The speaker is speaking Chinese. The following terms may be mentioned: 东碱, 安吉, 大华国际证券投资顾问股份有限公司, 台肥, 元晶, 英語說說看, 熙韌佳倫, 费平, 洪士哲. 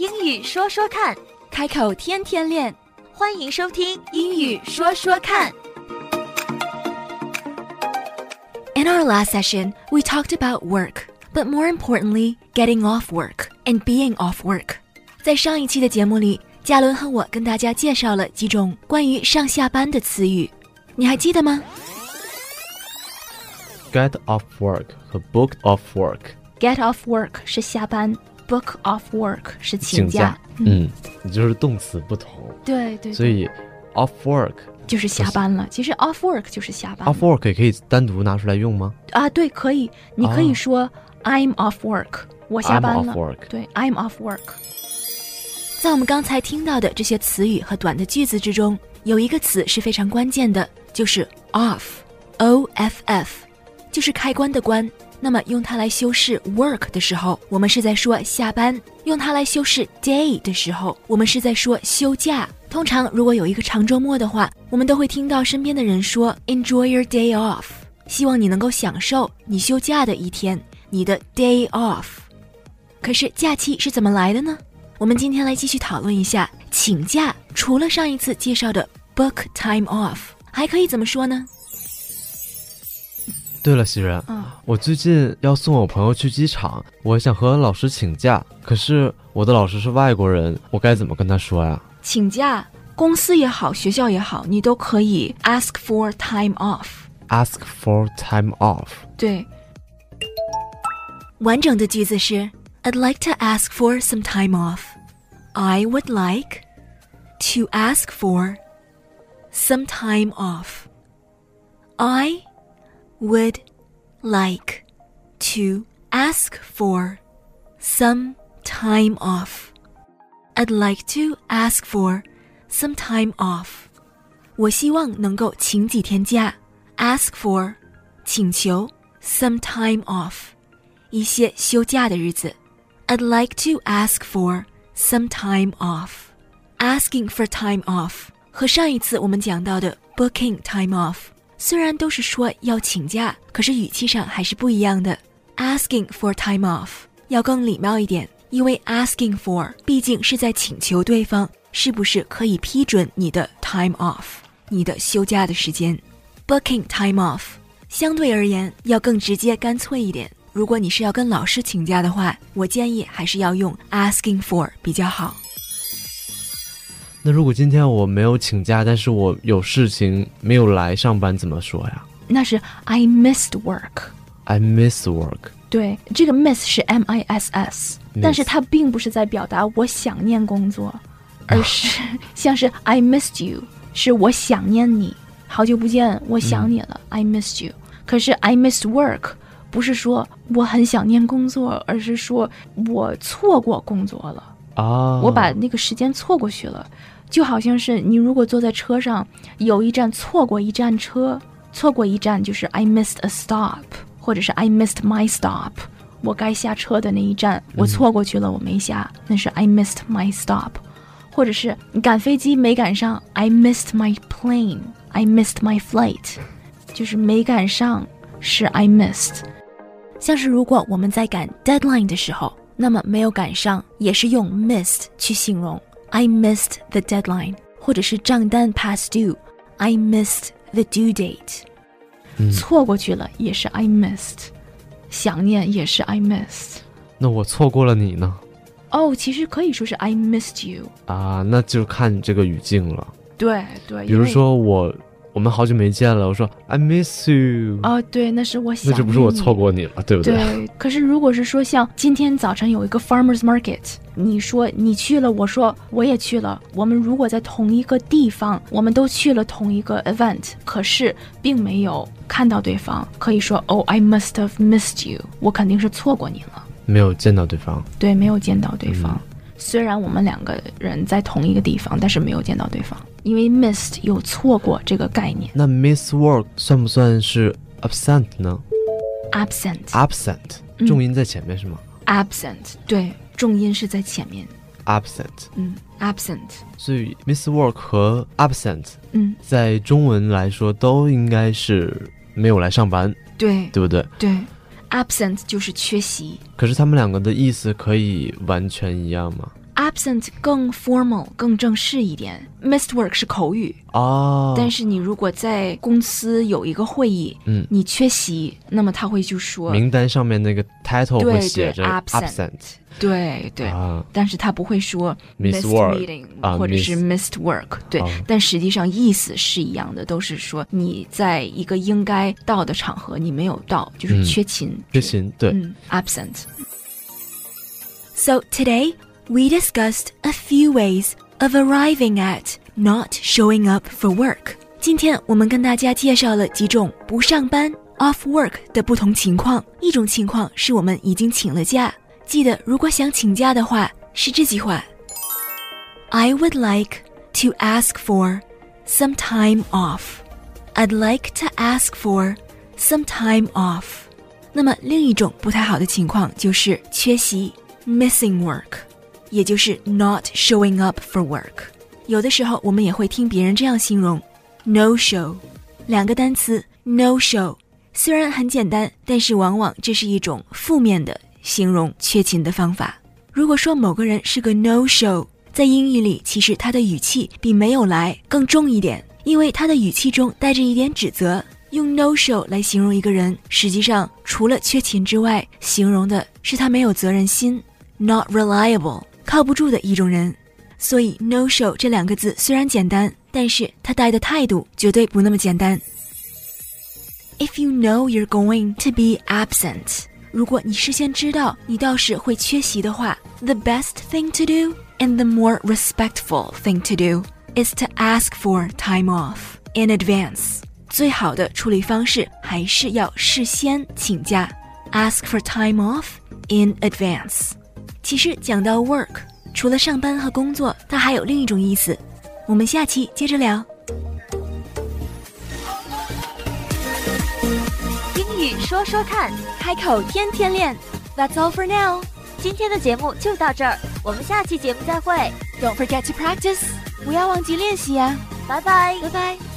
英语说说看，开口天天练。欢迎收听英语说说看。In our last session, we talked about work, but more importantly, getting off work and being off work. 在上一期的节目里，嘉伦和我跟大家介绍了几种关于上下班的词语，你还记得吗？ Get off work 和 book off work。 Get off work 是下班， book off work 是请假。就是动词不同。对。所以 off work 就是下班了。其实 off work 就是下班。Off work 也可以单独拿出来用吗？啊，对，可以。你可以说、I'm off work， 我下班了。I'm off work。对 ，I'm off work。在我们刚才听到的这些词语和短的句子之中，有一个词是非常关键的，就是 off。O-F-F。就是开关的关，那么用它来修饰 work 的时候，我们是在说下班；用它来修饰 day 的时候，我们是在说休假。通常如果有一个长周末的话，我们都会听到身边的人说 Enjoy your day off， 希望你能够享受你休假的一天，你的 day off。 可是假期是怎么来的呢？我们今天来继续讨论一下请假，除了上一次介绍的 book time off， 还可以怎么说呢？对了，熙仁，我最近要送我朋友去机场，我想和老师请假，可是我的老师是外国人，我该怎么跟他说呀？请假，公司也好，学校也好，你都可以 ask for time off。 Ask for time off。 对，完整的句子是 I'd like to ask for some time off。 I would like to ask for some time off。 I would like to ask for some time off. I'd like to ask for some time off. 我希望能够请几天假。 Ask for 请求 some time off 一些休假的日子。 I'd like to ask for some time off. Asking for time off 和上一次我们讲到的 booking time off虽然都是说要请假，可是语气上还是不一样的。 Asking for time off 要更礼貌一点，因为 asking for 毕竟是在请求对方是不是可以批准你的 time off， 你的休假的时间。 Booking time off 相对而言要更直接干脆一点，如果你是要跟老师请假的话，我建议还是要用 asking for 比较好。那如果今天我没有请假，但是我有事情没有来上班怎么说呀？那是 I missed work。 I missed work。 对，这个 miss 是 M-I-S-S， 但是它并不是在表达我想念工作，而是像是 I missed you 是我想念你，好久不见，我想你了。I missed you。 可是 I missed work 不是说我很想念工作，而是说我错过工作了啊，我把那个时间错过去了。就好像是你如果坐在车上，有一站错过一站车，错过一站就是 I missed a stop， 或者是 I missed my stop， 我该下车的那一站我错过去了，我没下，那是 I missed my stop。 或者是你赶飞机没赶上， I missed my plane， I missed my flight， 就是没赶上是 I missed。 像是如果我们在赶 deadline 的时候，那么没有赶上也是用 missed 去形容。 I missed the deadline， 或者是账单 past due， I missed the due date。 错过去了也是 I missed， 想念也是 I missed。 那我错过了你呢？其实可以说是 I missed you 啊，那就看这个语境了。对，比如说我们好久没见了，我说 I miss you。 对，那是我想，那就不是我错过你了，对不对？对。可是如果是说像今天早晨有一个 farmers market， 你说你去了，我说我也去了，我们如果在同一个地方，我们都去了同一个 event， 可是并没有看到对方，可以说 I must have missed you， 我肯定是错过你了，没有见到对方。对，没有见到对方。虽然我们两个人在同一个地方，但是没有见到对方，因为 missed 有错过这个概念。那 miss work 算不算是 absent 呢？ Absent， 重音在前面是吗？ Absent， 对，重音是在前面。 Absent， 所以 miss work 和 absent 在中文来说都应该是没有来上班，对不对？对，absent 就是缺席。可是他们两个的意思可以完全一样吗？ absent 更 formal 更正式一点 missed work 是口语哦，但是你如果在公司有一个会议，嗯，你缺席，那么他会就说名单上面那个 title 会写着 absent， 对对，但是他不会说 missed meeting 或者是 missed work， 对，但实际上意思是一样的，都是说你在一个应该到的场合你没有到，就是缺勤，缺勤，对，absent。So today we discussed a few ways of arriving at not showing up for work. 今天我们跟大家介绍了几种不上班 off work 的不同情况。一种情况是我们已经请了假。记得如果想请假的话，是这句话。I would like to ask for some time off. I'd like to ask for some time off. 那么另一种不太好的情况就是缺席。Missing work 也就是 not showing up for work， 有的时候我们也会听别人这样形容 no show， 两个单词 no show 虽然很简单，但是往往这是一种负面的形容缺勤的方法。如果说某个人是个 no show， 在英语里其实他的语气比没有来更重一点，因为他的语气中带着一点指责。用 no show 来形容一个人，实际上除了缺勤之外，形容的是他没有责任心，not reliable， 靠不住的一种人。所以 no show 这两个字虽然简单，但是他带的态度绝对不那么简单。If you know you're going to be absent， 如果你事先知道你到时会缺席的话， the best thing to do and the more respectful thing to do is to ask for time off in advance。 最好的处理方式还是要事先请假， ask for time off in advance。其实讲到 work， 除了上班和工作，它还有另一种意思。我们下期接着聊。英语说说看，开口天天练。That's all for now。今天的节目就到这儿，我们下期节目再会。Don't forget to practice。不要忘记练习啊！拜拜，拜拜。